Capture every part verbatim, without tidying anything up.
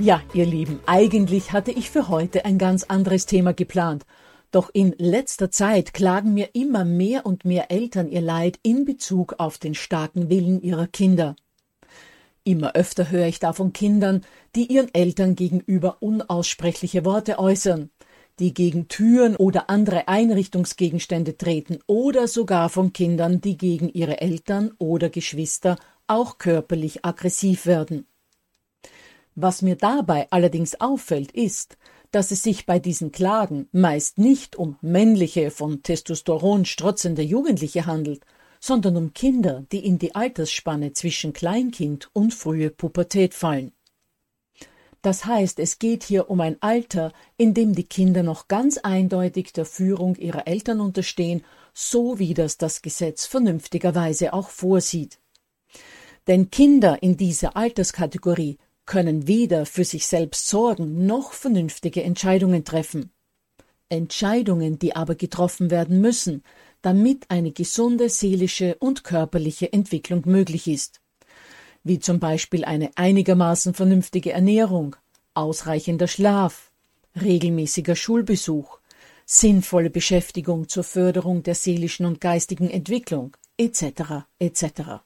Ja, ihr Lieben, eigentlich hatte ich für heute ein ganz anderes Thema geplant. Doch in letzter Zeit klagen mir immer mehr und mehr Eltern ihr Leid in Bezug auf den starken Willen ihrer Kinder. Immer öfter höre ich da von Kindern, die ihren Eltern gegenüber unaussprechliche Worte äußern, die gegen Türen oder andere Einrichtungsgegenstände treten oder sogar von Kindern, die gegen ihre Eltern oder Geschwister auch körperlich aggressiv werden. Was mir dabei allerdings auffällt, ist, dass es sich bei diesen Klagen meist nicht um männliche, von Testosteron strotzende Jugendliche handelt, sondern um Kinder, die in die Altersspanne zwischen Kleinkind und frühe Pubertät fallen. Das heißt, es geht hier um ein Alter, in dem die Kinder noch ganz eindeutig der Führung ihrer Eltern unterstehen, so wie das das Gesetz vernünftigerweise auch vorsieht. Denn Kinder in dieser Alterskategorie können weder für sich selbst sorgen noch vernünftige Entscheidungen treffen. Entscheidungen, die aber getroffen werden müssen, damit eine gesunde seelische und körperliche Entwicklung möglich ist, wie zum Beispiel eine einigermaßen vernünftige Ernährung, ausreichender Schlaf, regelmäßiger Schulbesuch, sinnvolle Beschäftigung zur Förderung der seelischen und geistigen Entwicklung, et cetera et cetera.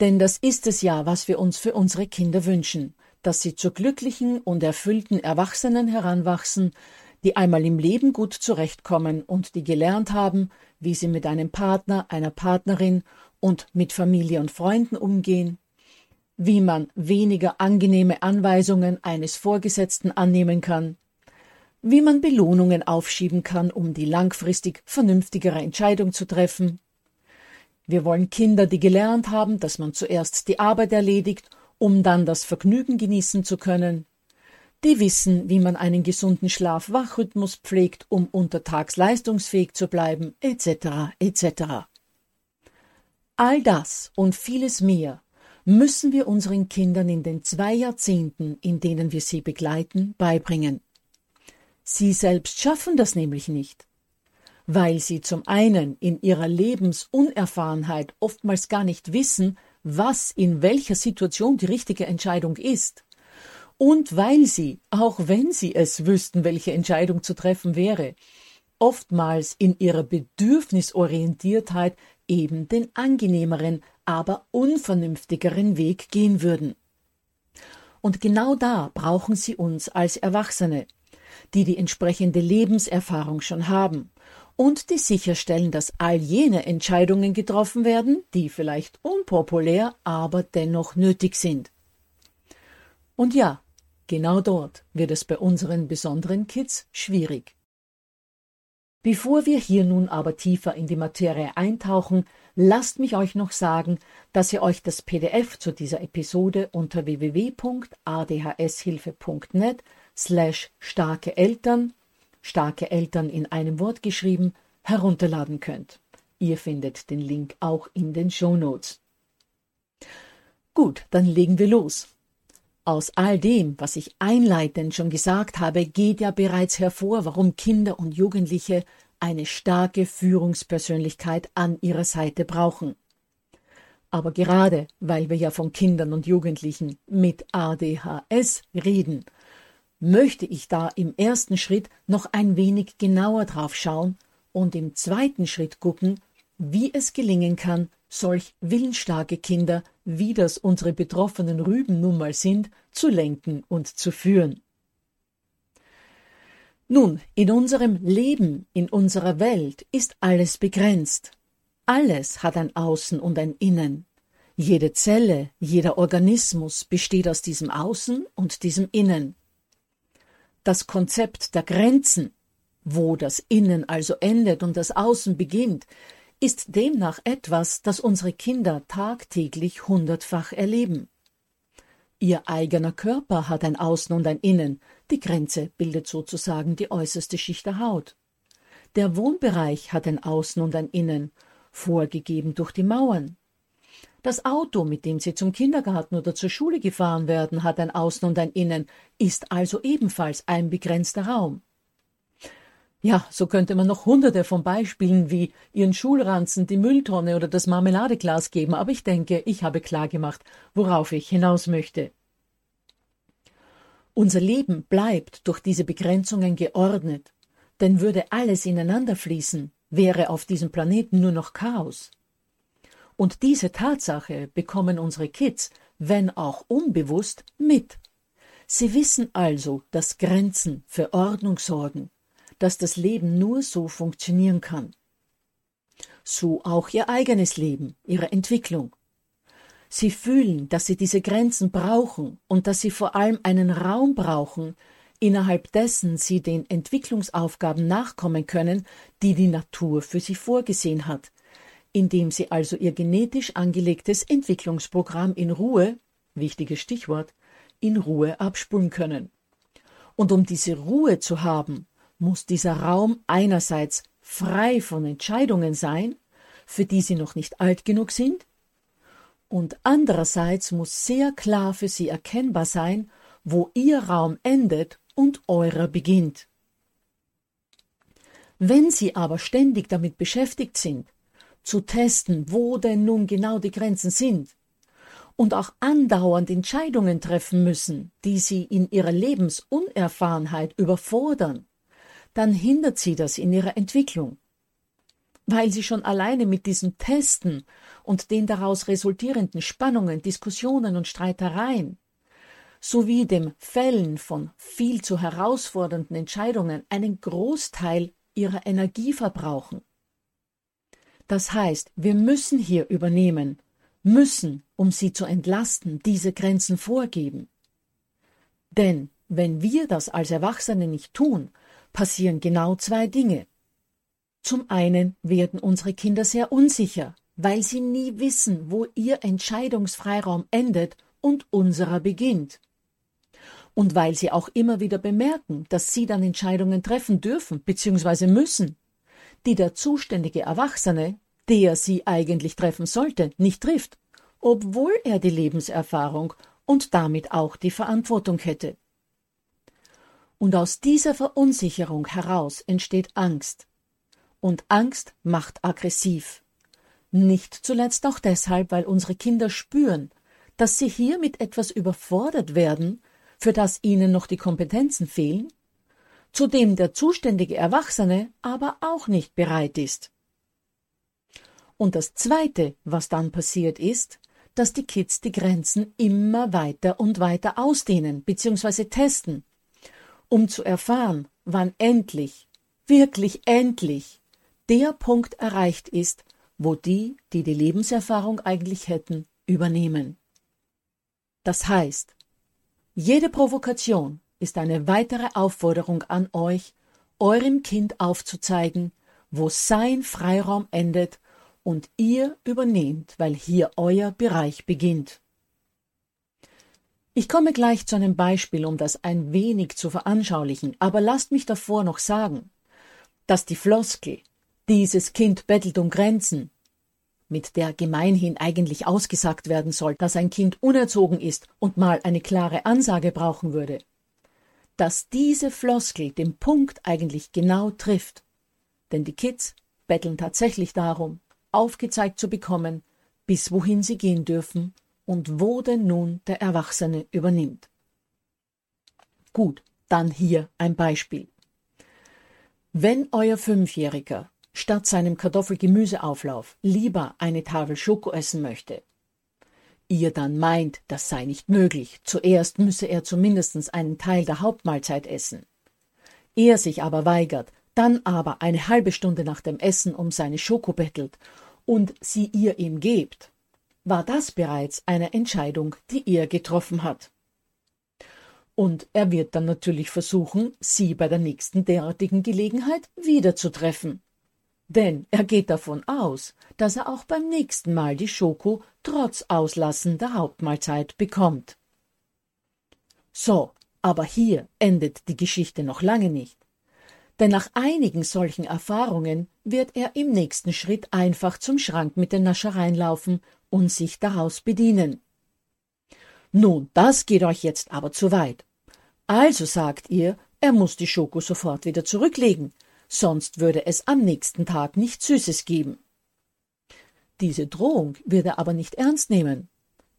Denn das ist es ja, was wir uns für unsere Kinder wünschen, dass sie zu glücklichen und erfüllten Erwachsenen heranwachsen, die einmal im Leben gut zurechtkommen und die gelernt haben, wie sie mit einem Partner, einer Partnerin und mit Familie und Freunden umgehen, wie man weniger angenehme Anweisungen eines Vorgesetzten annehmen kann, wie man Belohnungen aufschieben kann, um die langfristig vernünftigere Entscheidung zu treffen. Wir wollen Kinder, die gelernt haben, dass man zuerst die Arbeit erledigt, um dann das Vergnügen genießen zu können, die wissen, wie man einen gesunden Schlaf-Wachrhythmus pflegt, um untertags leistungsfähig zu bleiben, et cetera et cetera. All das und vieles mehr müssen wir unseren Kindern in den zwei Jahrzehnten, in denen wir sie begleiten, beibringen. Sie selbst schaffen das nämlich nicht, weil sie zum einen in ihrer Lebensunerfahrenheit oftmals gar nicht wissen, was in welcher Situation die richtige Entscheidung ist. Und weil sie, auch wenn sie es wüssten, welche Entscheidung zu treffen wäre, oftmals in ihrer Bedürfnisorientiertheit eben den angenehmeren, aber unvernünftigeren Weg gehen würden. Und genau da brauchen sie uns als Erwachsene, die die entsprechende Lebenserfahrung schon haben und die sicherstellen, dass all jene Entscheidungen getroffen werden, die vielleicht unpopulär, aber dennoch nötig sind. Und ja, genau dort wird es bei unseren besonderen Kids schwierig. Bevor wir hier nun aber tiefer in die Materie eintauchen, lasst mich euch noch sagen, dass ihr euch das P D F zu dieser Episode unter www.adhshilfe.net slash starke Eltern, starke Eltern in einem Wort geschrieben, herunterladen könnt. Ihr findet den Link auch in den Shownotes. Gut, dann legen wir los. Aus all dem, was ich einleitend schon gesagt habe, geht ja bereits hervor, warum Kinder und Jugendliche eine starke Führungspersönlichkeit an ihrer Seite brauchen. Aber gerade, weil wir ja von Kindern und Jugendlichen mit A D H S reden, möchte ich da im ersten Schritt noch ein wenig genauer drauf schauen und im zweiten Schritt gucken, wie es gelingen kann, solch willensstarke Kinder, wie das unsere betroffenen Rüben nun mal sind, zu lenken und zu führen. Nun, in unserem Leben, in unserer Welt ist alles begrenzt. Alles hat ein Außen und ein Innen. Jede Zelle, jeder Organismus besteht aus diesem Außen und diesem Innen. Das Konzept der Grenzen, wo das Innen also endet und das Außen beginnt, ist demnach etwas, das unsere Kinder tagtäglich hundertfach erleben. Ihr eigener Körper hat ein Außen und ein Innen, die Grenze bildet sozusagen die äußerste Schicht der Haut. Der Wohnbereich hat ein Außen und ein Innen, vorgegeben durch die Mauern. Das Auto, mit dem Sie zum Kindergarten oder zur Schule gefahren werden, hat ein Außen und ein Innen, ist also ebenfalls ein begrenzter Raum. Ja, so könnte man noch hunderte von Beispielen wie Ihren Schulranzen, die Mülltonne oder das Marmeladeglas geben, aber ich denke, ich habe klargemacht, worauf ich hinaus möchte. Unser Leben bleibt durch diese Begrenzungen geordnet, denn würde alles ineinanderfließen, wäre auf diesem Planeten nur noch Chaos. Und diese Tatsache bekommen unsere Kids, wenn auch unbewusst, mit. Sie wissen also, dass Grenzen für Ordnung sorgen, dass das Leben nur so funktionieren kann. So auch ihr eigenes Leben, ihre Entwicklung. Sie fühlen, dass sie diese Grenzen brauchen und dass sie vor allem einen Raum brauchen, innerhalb dessen sie den Entwicklungsaufgaben nachkommen können, die die Natur für sie vorgesehen hat, indem sie also ihr genetisch angelegtes Entwicklungsprogramm in Ruhe, wichtiges Stichwort, in Ruhe abspulen können. Und um diese Ruhe zu haben, muss dieser Raum einerseits frei von Entscheidungen sein, für die sie noch nicht alt genug sind, und andererseits muss sehr klar für sie erkennbar sein, wo ihr Raum endet und eurer beginnt. Wenn sie aber ständig damit beschäftigt sind, zu testen, wo denn nun genau die Grenzen sind, und auch andauernd Entscheidungen treffen müssen, die sie in ihrer Lebensunerfahrenheit überfordern, dann hindert sie das in ihrer Entwicklung. Weil sie schon alleine mit diesen Testen und den daraus resultierenden Spannungen, Diskussionen und Streitereien sowie dem Fällen von viel zu herausfordernden Entscheidungen einen Großteil ihrer Energie verbrauchen. Das heißt, wir müssen hier übernehmen, müssen, um sie zu entlasten, diese Grenzen vorgeben. Denn wenn wir das als Erwachsene nicht tun, passieren genau zwei Dinge. Zum einen werden unsere Kinder sehr unsicher, weil sie nie wissen, wo ihr Entscheidungsfreiraum endet und unserer beginnt. Und weil sie auch immer wieder bemerken, dass sie dann Entscheidungen treffen dürfen bzw. müssen, die der zuständige Erwachsene, der sie eigentlich treffen sollte, nicht trifft, obwohl er die Lebenserfahrung und damit auch die Verantwortung hätte. Und aus dieser Verunsicherung heraus entsteht Angst. Und Angst macht aggressiv. Nicht zuletzt auch deshalb, weil unsere Kinder spüren, dass sie hier mit etwas überfordert werden, für das ihnen noch die Kompetenzen fehlen, zu dem der zuständige Erwachsene aber auch nicht bereit ist. Und das Zweite, was dann passiert ist, dass die Kids die Grenzen immer weiter und weiter ausdehnen bzw. testen, um zu erfahren, wann endlich, wirklich endlich, der Punkt erreicht ist, wo die, die die Lebenserfahrung eigentlich hätten, übernehmen. Das heißt, jede Provokation ist eine weitere Aufforderung an euch, eurem Kind aufzuzeigen, wo sein Freiraum endet und ihr übernehmt, weil hier euer Bereich beginnt. Ich komme gleich zu einem Beispiel, um das ein wenig zu veranschaulichen, aber lasst mich davor noch sagen, dass die Floskel »Dieses Kind bettelt um Grenzen«, mit der gemeinhin eigentlich ausgesagt werden soll, dass ein Kind unerzogen ist und mal eine klare Ansage brauchen würde, dass diese Floskel den Punkt eigentlich genau trifft. Denn die Kids betteln tatsächlich darum, aufgezeigt zu bekommen, bis wohin sie gehen dürfen und wo denn nun der Erwachsene übernimmt. Gut, dann hier ein Beispiel. Wenn euer Fünfjähriger statt seinem Kartoffelgemüseauflauf lieber eine Tafel Schoko essen möchte, ihr dann meint, das sei nicht möglich, zuerst müsse er zumindest einen Teil der Hauptmahlzeit essen, er sich aber weigert, dann aber eine halbe Stunde nach dem Essen um seine Schoko bettelt und sie ihr ihm gebt, war das bereits eine Entscheidung, die er getroffen hat. Und er wird dann natürlich versuchen, sie bei der nächsten derartigen Gelegenheit wieder zu treffen. Denn er geht davon aus, dass er auch beim nächsten Mal die Schoko trotz Auslassen der Hauptmahlzeit bekommt. So, aber hier endet die Geschichte noch lange nicht. Denn nach einigen solchen Erfahrungen wird er im nächsten Schritt einfach zum Schrank mit den Naschereien laufen und sich daraus bedienen. Nun, das geht euch jetzt aber zu weit. Also sagt ihr, er muss die Schoko sofort wieder zurücklegen, sonst würde es am nächsten Tag nichts Süßes geben. Diese Drohung wird er aber nicht ernst nehmen.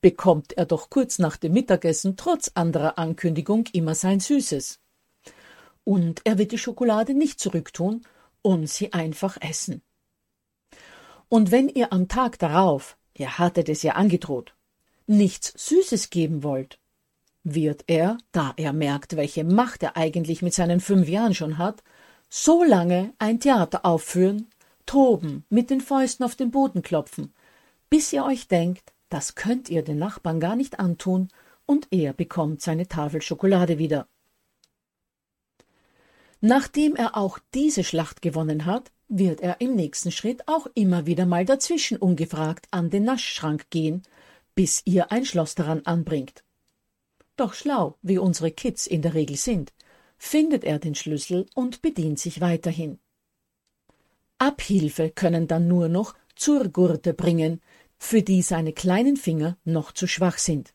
Bekommt er doch kurz nach dem Mittagessen trotz anderer Ankündigung immer sein Süßes. Und er wird die Schokolade nicht zurücktun und sie einfach essen. Und wenn ihr am Tag darauf, ihr hattet es ja angedroht, nichts Süßes geben wollt, wird er, da er merkt, welche Macht er eigentlich mit seinen fünf Jahren schon hat, so lange ein Theater aufführen, toben, mit den Fäusten auf den Boden klopfen, bis ihr euch denkt, das könnt ihr den Nachbarn gar nicht antun und er bekommt seine Tafel Schokolade wieder. Nachdem er auch diese Schlacht gewonnen hat, wird er im nächsten Schritt auch immer wieder mal dazwischen ungefragt an den Naschschrank gehen, bis ihr ein Schloss daran anbringt. Doch schlau, wie unsere Kids in der Regel sind, findet er den Schlüssel und bedient sich weiterhin. Abhilfe können dann nur noch Zurgurte bringen, für die seine kleinen Finger noch zu schwach sind.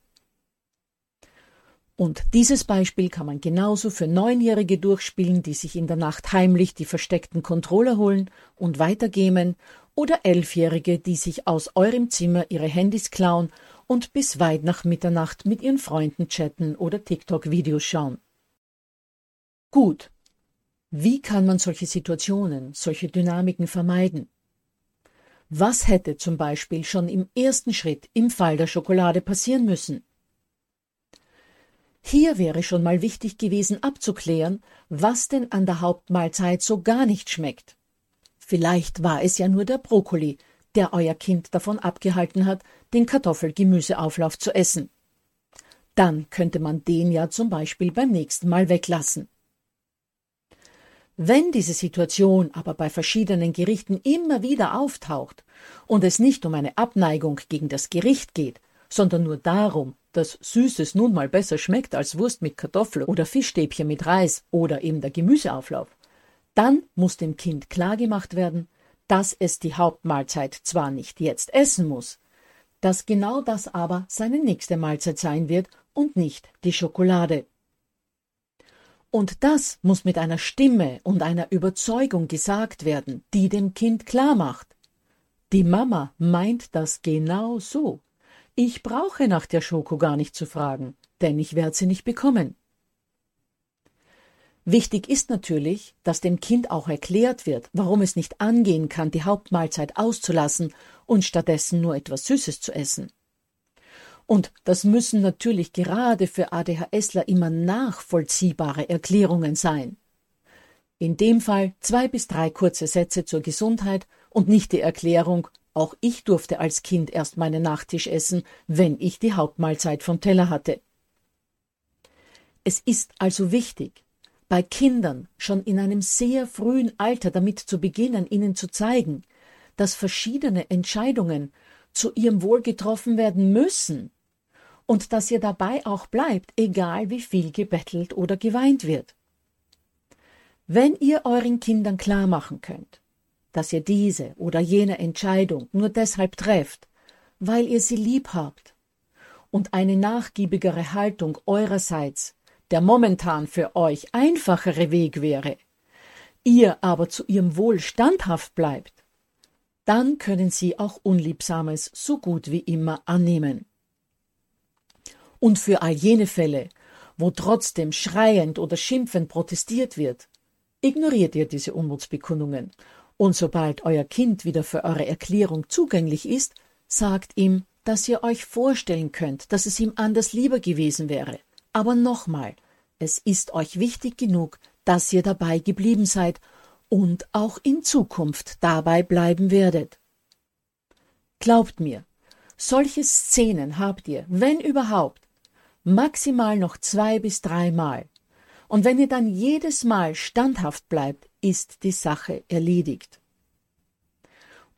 Und dieses Beispiel kann man genauso für Neunjährige durchspielen, die sich in der Nacht heimlich die versteckten Controller holen und weitergamen, oder Elfjährige, die sich aus eurem Zimmer ihre Handys klauen und bis weit nach Mitternacht mit ihren Freunden chatten oder TikTok-Videos schauen. Gut, wie kann man solche Situationen, solche Dynamiken vermeiden? Was hätte zum Beispiel schon im ersten Schritt im Fall der Schokolade passieren müssen? Hier wäre schon mal wichtig gewesen abzuklären, was denn an der Hauptmahlzeit so gar nicht schmeckt. Vielleicht war es ja nur der Brokkoli, der euer Kind davon abgehalten hat, den Kartoffelgemüseauflauf zu essen. Dann könnte man den ja zum Beispiel beim nächsten Mal weglassen. Wenn diese Situation aber bei verschiedenen Gerichten immer wieder auftaucht und es nicht um eine Abneigung gegen das Gericht geht, sondern nur darum, dass Süßes nun mal besser schmeckt als Wurst mit Kartoffel oder Fischstäbchen mit Reis oder eben der Gemüseauflauf, dann muss dem Kind klargemacht werden, dass es die Hauptmahlzeit zwar nicht jetzt essen muss, dass genau das aber seine nächste Mahlzeit sein wird und nicht die Schokolade. Und das muss mit einer Stimme und einer Überzeugung gesagt werden, die dem Kind klarmacht: Die Mama meint das genau so. Ich brauche nach der Schoko gar nicht zu fragen, denn ich werde sie nicht bekommen. Wichtig ist natürlich, dass dem Kind auch erklärt wird, warum es nicht angehen kann, die Hauptmahlzeit auszulassen und stattdessen nur etwas Süßes zu essen. Und das müssen natürlich gerade für A D H S ler immer nachvollziehbare Erklärungen sein. In dem Fall zwei bis drei kurze Sätze zur Gesundheit und nicht die Erklärung: Auch ich durfte als Kind erst meinen Nachtisch essen, wenn ich die Hauptmahlzeit vom Teller hatte. Es ist also wichtig, bei Kindern schon in einem sehr frühen Alter damit zu beginnen, ihnen zu zeigen, dass verschiedene Entscheidungen zu ihrem Wohl getroffen werden müssen und dass ihr dabei auch bleibt, egal wie viel gebettelt oder geweint wird. Wenn ihr euren Kindern klar machen könnt, dass ihr diese oder jene Entscheidung nur deshalb trefft, weil ihr sie lieb habt und eine nachgiebigere Haltung eurerseits der momentan für euch einfachere Weg wäre, ihr aber zu ihrem Wohl standhaft bleibt, dann können sie auch Unliebsames so gut wie immer annehmen. Und für all jene Fälle, wo trotzdem schreiend oder schimpfend protestiert wird, ignoriert ihr diese Unmutsbekundungen und sobald euer Kind wieder für eure Erklärung zugänglich ist, sagt ihm, dass ihr euch vorstellen könnt, dass es ihm anders lieber gewesen wäre. Aber nochmal, es ist euch wichtig genug, dass ihr dabei geblieben seid und auch in Zukunft dabei bleiben werdet. Glaubt mir, solche Szenen habt ihr, wenn überhaupt, maximal noch zwei bis dreimal. Und wenn ihr dann jedes Mal standhaft bleibt, ist die Sache erledigt.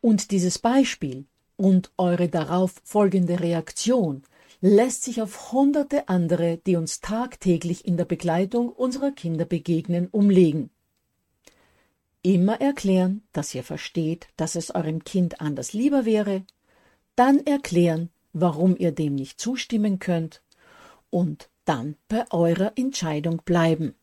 Und dieses Beispiel und eure darauf folgende Reaktion lässt sich auf hunderte andere, die uns tagtäglich in der Begleitung unserer Kinder begegnen, umlegen. Immer erklären, dass ihr versteht, dass es eurem Kind anders lieber wäre, dann erklären, warum ihr dem nicht zustimmen könnt und dann bei eurer Entscheidung bleiben.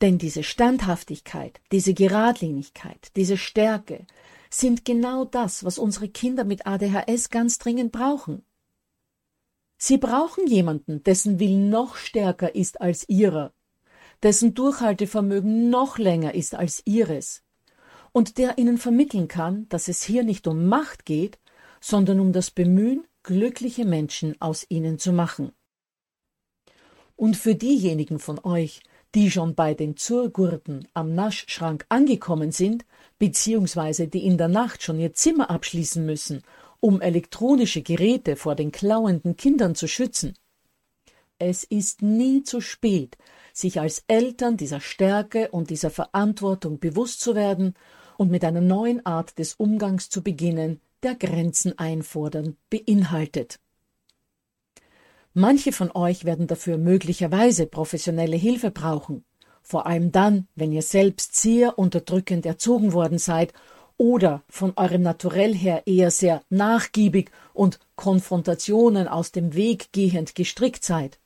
Denn diese Standhaftigkeit, diese Geradlinigkeit, diese Stärke sind genau das, was unsere Kinder mit A D H S ganz dringend brauchen. Sie brauchen jemanden, dessen Willen noch stärker ist als ihrer, dessen Durchhaltevermögen noch länger ist als ihres und der ihnen vermitteln kann, dass es hier nicht um Macht geht, sondern um das Bemühen, glückliche Menschen aus ihnen zu machen. Und für diejenigen von euch, die schon bei den Zurgurten am Naschschrank angekommen sind, beziehungsweise die in der Nacht schon ihr Zimmer abschließen müssen, um elektronische Geräte vor den klauenden Kindern zu schützen. Es ist nie zu spät, sich als Eltern dieser Stärke und dieser Verantwortung bewusst zu werden und mit einer neuen Art des Umgangs zu beginnen, der Grenzen einfordern beinhaltet. Manche von euch werden dafür möglicherweise professionelle Hilfe brauchen, vor allem dann, wenn ihr selbst sehr unterdrückend erzogen worden seid oder von eurem Naturell her eher sehr nachgiebig und Konfrontationen aus dem Weg gehend gestrickt seid.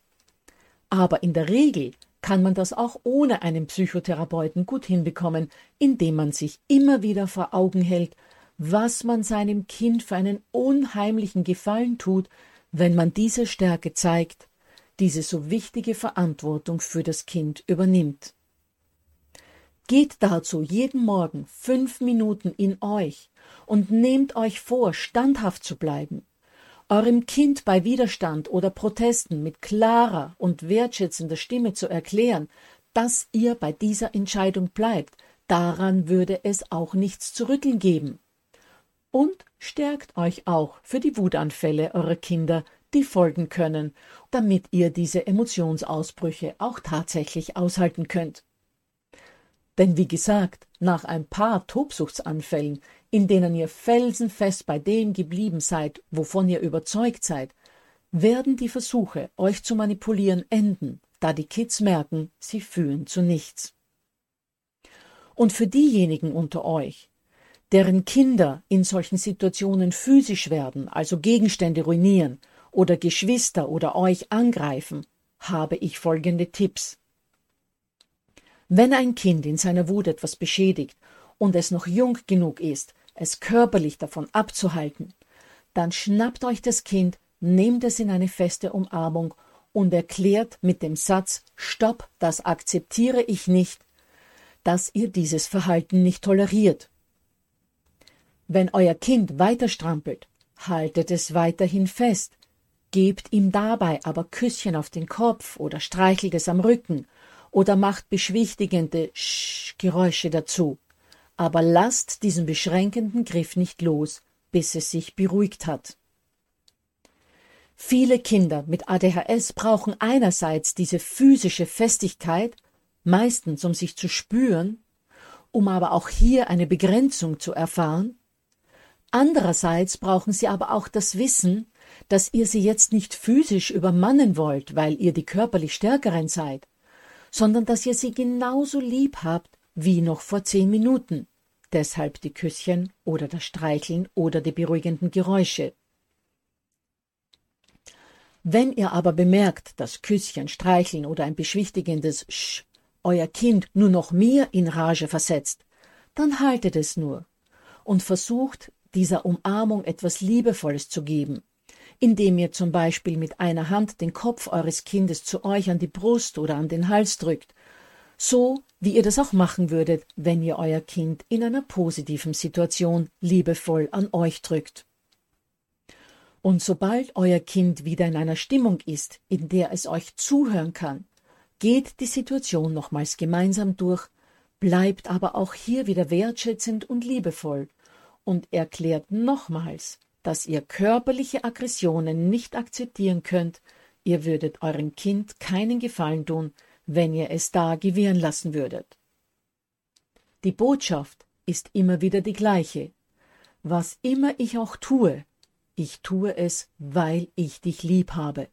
Aber in der Regel kann man das auch ohne einen Psychotherapeuten gut hinbekommen, indem man sich immer wieder vor Augen hält, was man seinem Kind für einen unheimlichen Gefallen tut, wenn man diese Stärke zeigt, diese so wichtige Verantwortung für das Kind übernimmt. Geht dazu jeden Morgen fünf Minuten in euch und nehmt euch vor, standhaft zu bleiben, eurem Kind bei Widerstand oder Protesten mit klarer und wertschätzender Stimme zu erklären, dass ihr bei dieser Entscheidung bleibt, daran würde es auch nichts zu rütteln geben. Und stärkt euch auch für die Wutanfälle eurer Kinder, die folgen können, damit ihr diese Emotionsausbrüche auch tatsächlich aushalten könnt. Denn wie gesagt, nach ein paar Tobsuchtsanfällen, in denen ihr felsenfest bei dem geblieben seid, wovon ihr überzeugt seid, werden die Versuche, euch zu manipulieren, enden, da die Kids merken, sie führen zu nichts. Und für diejenigen unter euch, deren Kinder in solchen Situationen physisch werden, also Gegenstände ruinieren oder Geschwister oder euch angreifen, habe ich folgende Tipps. Wenn ein Kind in seiner Wut etwas beschädigt und es noch jung genug ist, es körperlich davon abzuhalten, dann schnappt euch das Kind, nehmt es in eine feste Umarmung und erklärt mit dem Satz „Stopp, das akzeptiere ich nicht“, dass ihr dieses Verhalten nicht toleriert. Wenn euer Kind weiter strampelt, haltet es weiterhin fest, gebt ihm dabei aber Küsschen auf den Kopf oder streichelt es am Rücken oder macht beschwichtigende Sch-Geräusche dazu, aber lasst diesen beschränkenden Griff nicht los, bis es sich beruhigt hat. Viele Kinder mit A D H S brauchen einerseits diese physische Festigkeit, meistens um sich zu spüren, um aber auch hier eine Begrenzung zu erfahren. Andererseits brauchen sie aber auch das Wissen, dass ihr sie jetzt nicht physisch übermannen wollt, weil ihr die körperlich Stärkeren seid, sondern dass ihr sie genauso lieb habt wie noch vor zehn Minuten. Deshalb die Küsschen oder das Streicheln oder die beruhigenden Geräusche. Wenn ihr aber bemerkt, dass Küsschen, Streicheln oder ein beschwichtigendes Sch euer Kind nur noch mehr in Rage versetzt, dann haltet es nur und versucht, dieser Umarmung etwas Liebevolles zu geben, indem ihr zum Beispiel mit einer Hand den Kopf eures Kindes zu euch an die Brust oder an den Hals drückt, so wie ihr das auch machen würdet, wenn ihr euer Kind in einer positiven Situation liebevoll an euch drückt. Und sobald euer Kind wieder in einer Stimmung ist, in der es euch zuhören kann, geht die Situation nochmals gemeinsam durch, bleibt aber auch hier wieder wertschätzend und liebevoll und erklärt nochmals, dass ihr körperliche Aggressionen nicht akzeptieren könnt, ihr würdet eurem Kind keinen Gefallen tun, wenn ihr es da gewähren lassen würdet. Die Botschaft ist immer wieder die gleiche. Was immer ich auch tue, ich tue es, weil ich dich lieb habe.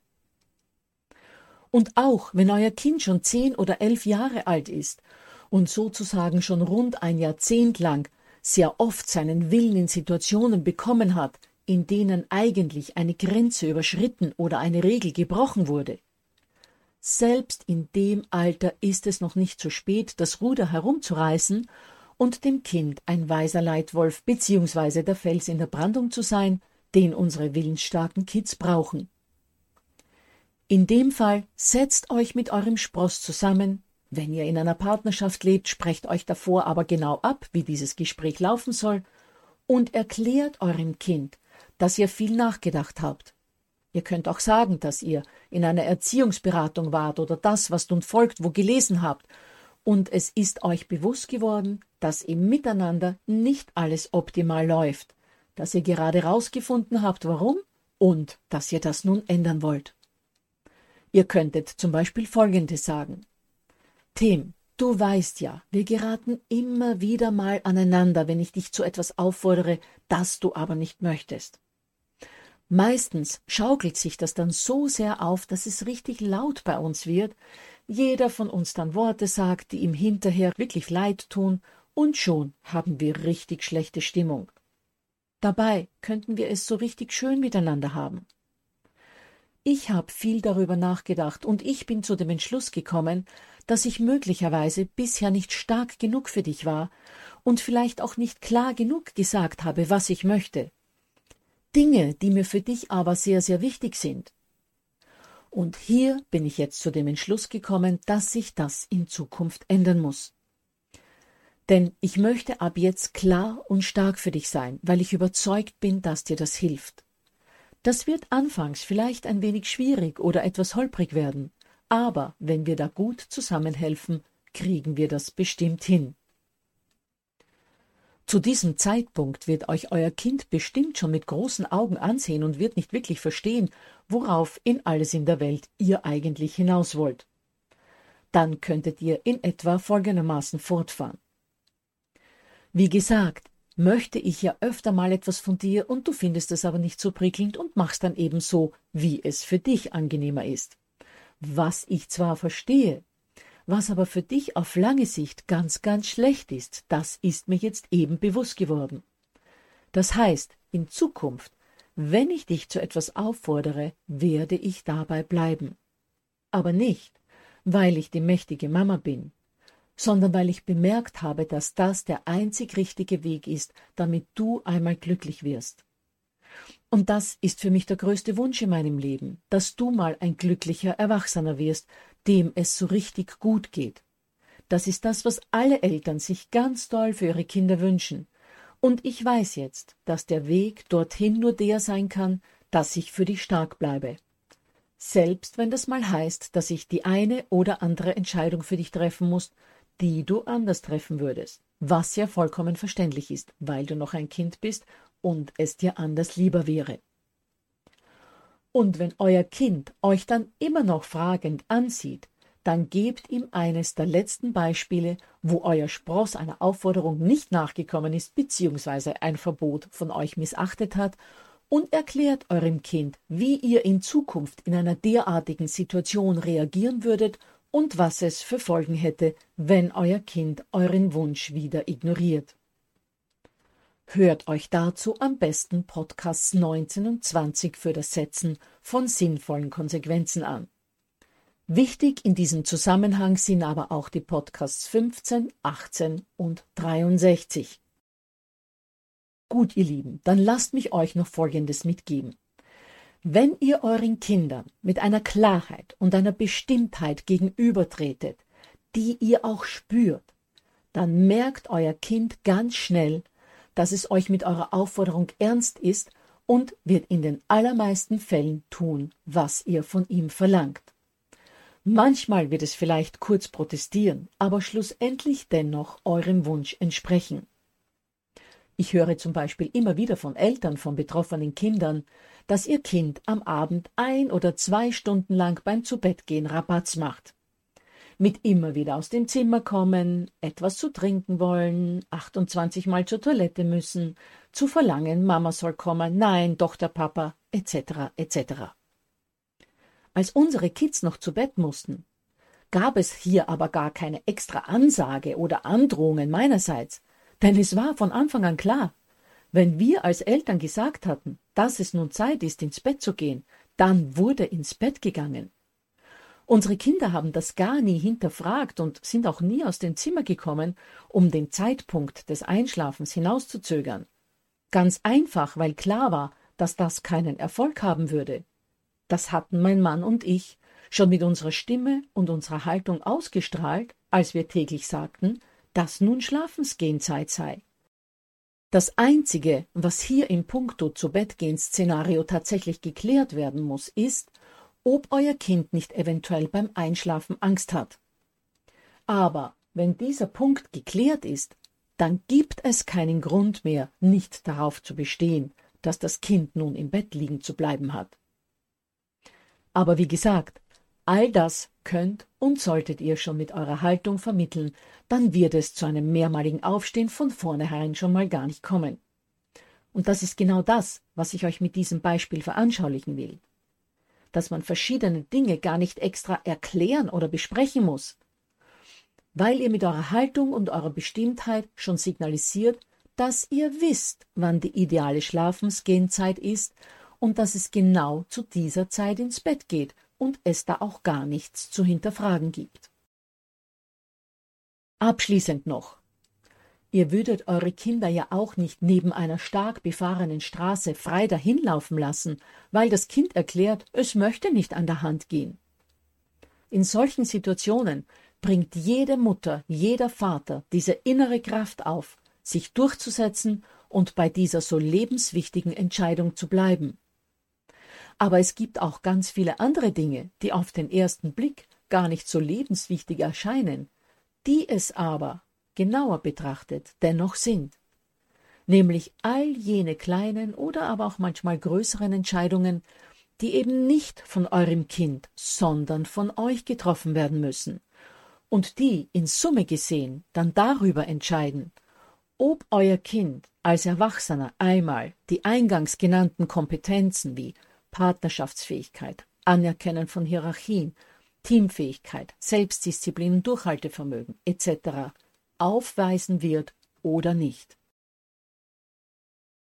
Und auch wenn euer Kind schon zehn oder elf Jahre alt ist und sozusagen schon rund ein Jahrzehnt lang sehr oft seinen Willen in Situationen bekommen hat, in denen eigentlich eine Grenze überschritten oder eine Regel gebrochen wurde. Selbst in dem Alter ist es noch nicht zu spät, das Ruder herumzureißen und dem Kind ein weiser Leitwolf bzw. der Fels in der Brandung zu sein, den unsere willensstarken Kids brauchen. In dem Fall setzt euch mit eurem Spross zusammen. Wenn ihr in einer Partnerschaft lebt, sprecht euch davor aber genau ab, wie dieses Gespräch laufen soll und erklärt eurem Kind, dass ihr viel nachgedacht habt. Ihr könnt auch sagen, dass ihr in einer Erziehungsberatung wart oder das, was nun folgt, wo gelesen habt und es ist euch bewusst geworden, dass im Miteinander nicht alles optimal läuft, dass ihr gerade rausgefunden habt, warum und dass ihr das nun ändern wollt. Ihr könntet zum Beispiel Folgendes sagen. Tim, du weißt ja, wir geraten immer wieder mal aneinander, wenn ich dich zu etwas auffordere, das du aber nicht möchtest. Meistens schaukelt sich das dann so sehr auf, dass es richtig laut bei uns wird, jeder von uns dann Worte sagt, die ihm hinterher wirklich leid tun und schon haben wir richtig schlechte Stimmung. Dabei könnten wir es so richtig schön miteinander haben. Ich habe viel darüber nachgedacht und ich bin zu dem Entschluss gekommen, dass ich möglicherweise bisher nicht stark genug für dich war und vielleicht auch nicht klar genug gesagt habe, was ich möchte. Dinge, die mir für dich aber sehr, sehr wichtig sind. Und hier bin ich jetzt zu dem Entschluss gekommen, dass sich das in Zukunft ändern muss. Denn ich möchte ab jetzt klar und stark für dich sein, weil ich überzeugt bin, dass dir das hilft. Das wird anfangs vielleicht ein wenig schwierig oder etwas holprig werden, aber wenn wir da gut zusammenhelfen, kriegen wir das bestimmt hin. Zu diesem Zeitpunkt wird euch euer Kind bestimmt schon mit großen Augen ansehen und wird nicht wirklich verstehen, worauf in alles in der Welt ihr eigentlich hinaus wollt. Dann könntet ihr in etwa folgendermaßen fortfahren. Wie gesagt, möchte ich ja öfter mal etwas von dir und du findest es aber nicht so prickelnd und machst dann eben so, wie es für dich angenehmer ist. Was ich zwar verstehe, was aber für dich auf lange Sicht ganz, ganz schlecht ist, das ist mir jetzt eben bewusst geworden. Das heißt, in Zukunft, wenn ich dich zu etwas auffordere, werde ich dabei bleiben. Aber nicht, weil ich die mächtige Mama bin, sondern weil ich bemerkt habe, dass das der einzig richtige Weg ist, damit du einmal glücklich wirst. Und das ist für mich der größte Wunsch in meinem Leben, dass du mal ein glücklicher Erwachsener wirst, dem es so richtig gut geht. Das ist das, was alle Eltern sich ganz doll für ihre Kinder wünschen. Und ich weiß jetzt, dass der Weg dorthin nur der sein kann, dass ich für dich stark bleibe. Selbst wenn das mal heißt, dass ich die eine oder andere Entscheidung für dich treffen muss, die du anders treffen würdest, was ja vollkommen verständlich ist, weil du noch ein Kind bist und es dir anders lieber wäre. Und wenn euer Kind euch dann immer noch fragend ansieht, dann gebt ihm eines der letzten Beispiele, wo euer Spross einer Aufforderung nicht nachgekommen ist bzw. ein Verbot von euch missachtet hat und erklärt eurem Kind, wie ihr in Zukunft in einer derartigen Situation reagieren würdet und was es für Folgen hätte, wenn euer Kind euren Wunsch wieder ignoriert. Hört euch dazu am besten Podcasts neunzehn und zwanzig für das Setzen von sinnvollen Konsequenzen an. Wichtig in diesem Zusammenhang sind aber auch die Podcasts fünfzehn, achtzehn und dreiundsechzig. Gut, ihr Lieben, dann lasst mich euch noch Folgendes mitgeben. Wenn ihr euren Kindern mit einer Klarheit und einer Bestimmtheit gegenübertretet, die ihr auch spürt, dann merkt euer Kind ganz schnell, dass es euch mit eurer Aufforderung ernst ist und wird in den allermeisten Fällen tun, was ihr von ihm verlangt. Manchmal wird es vielleicht kurz protestieren, aber schlussendlich dennoch eurem Wunsch entsprechen. Ich höre zum Beispiel immer wieder von Eltern von betroffenen Kindern, dass ihr Kind am Abend ein oder zwei Stunden lang beim Zubettgehen Rabatz macht. Mit immer wieder aus dem Zimmer kommen, etwas zu trinken wollen, achtundzwanzig Mal zur Toilette müssen, zu verlangen, Mama soll kommen, nein, doch der Papa, et cetera et cetera. Als unsere Kids noch zu Bett mussten, gab es hier aber gar keine extra Ansage oder Androhungen meinerseits, denn es war von Anfang an klar, wenn wir als Eltern gesagt hatten, dass es nun Zeit ist, ins Bett zu gehen, dann wurde ins Bett gegangen. Unsere Kinder haben das gar nie hinterfragt und sind auch nie aus dem Zimmer gekommen, um den Zeitpunkt des Einschlafens hinauszuzögern. Ganz einfach, weil klar war, dass das keinen Erfolg haben würde. Das hatten mein Mann und ich schon mit unserer Stimme und unserer Haltung ausgestrahlt, als wir täglich sagten, dass nun Schlafensgehenzeit sei. Das Einzige, was hier im puncto Zu-Bett-Gehen-Szenario tatsächlich geklärt werden muss, ist, ob euer Kind nicht eventuell beim Einschlafen Angst hat. Aber wenn dieser Punkt geklärt ist, dann gibt es keinen Grund mehr, nicht darauf zu bestehen, dass das Kind nun im Bett liegen zu bleiben hat. Aber wie gesagt, all das könnt und solltet ihr schon mit eurer Haltung vermitteln, dann wird es zu einem mehrmaligen Aufstehen von vornherein schon mal gar nicht kommen. Und das ist genau das, was ich euch mit diesem Beispiel veranschaulichen will. Dass man verschiedene Dinge gar nicht extra erklären oder besprechen muss, weil ihr mit eurer Haltung und eurer Bestimmtheit schon signalisiert, dass ihr wisst, wann die ideale Schlafensgehenzeit ist und dass es genau zu dieser Zeit ins Bett geht und es da auch gar nichts zu hinterfragen gibt. Abschließend noch. Ihr würdet eure Kinder ja auch nicht neben einer stark befahrenen Straße frei dahinlaufen lassen, weil das Kind erklärt, es möchte nicht an der Hand gehen. In solchen Situationen bringt jede Mutter, jeder Vater diese innere Kraft auf, sich durchzusetzen und bei dieser so lebenswichtigen Entscheidung zu bleiben. Aber es gibt auch ganz viele andere Dinge, die auf den ersten Blick gar nicht so lebenswichtig erscheinen, die es aber genauer betrachtet dennoch sind, nämlich all jene kleinen oder aber auch manchmal größeren Entscheidungen, die eben nicht von eurem Kind, sondern von euch getroffen werden müssen und die in Summe gesehen dann darüber entscheiden, ob euer Kind als Erwachsener einmal die eingangs genannten Kompetenzen wie Partnerschaftsfähigkeit, Anerkennen von Hierarchien, Teamfähigkeit, Selbstdisziplin und Durchhaltevermögen et cetera aufweisen wird oder nicht.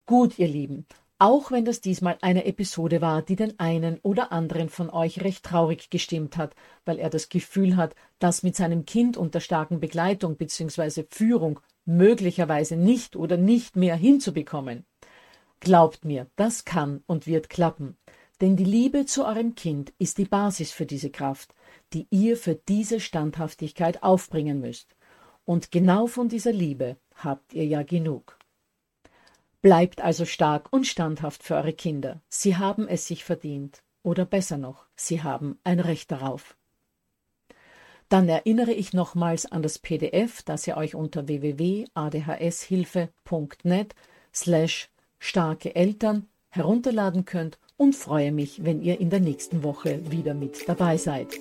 Gut, ihr Lieben, auch wenn das diesmal eine Episode war, die den einen oder anderen von euch recht traurig gestimmt hat, weil er das Gefühl hat, dass mit seinem Kind unter starken Begleitung bzw. Führung möglicherweise nicht oder nicht mehr hinzubekommen. Glaubt mir, das kann und wird klappen, denn die Liebe zu eurem Kind ist die Basis für diese Kraft, die ihr für diese Standhaftigkeit aufbringen müsst. Und genau von dieser Liebe habt ihr ja genug. Bleibt also stark und standhaft für eure Kinder. Sie haben es sich verdient. Oder besser noch, sie haben ein Recht darauf. Dann erinnere ich nochmals an das P D F, das ihr euch unter www.adhshilfe.net slash starke Eltern herunterladen könnt und freue mich, wenn ihr in der nächsten Woche wieder mit dabei seid.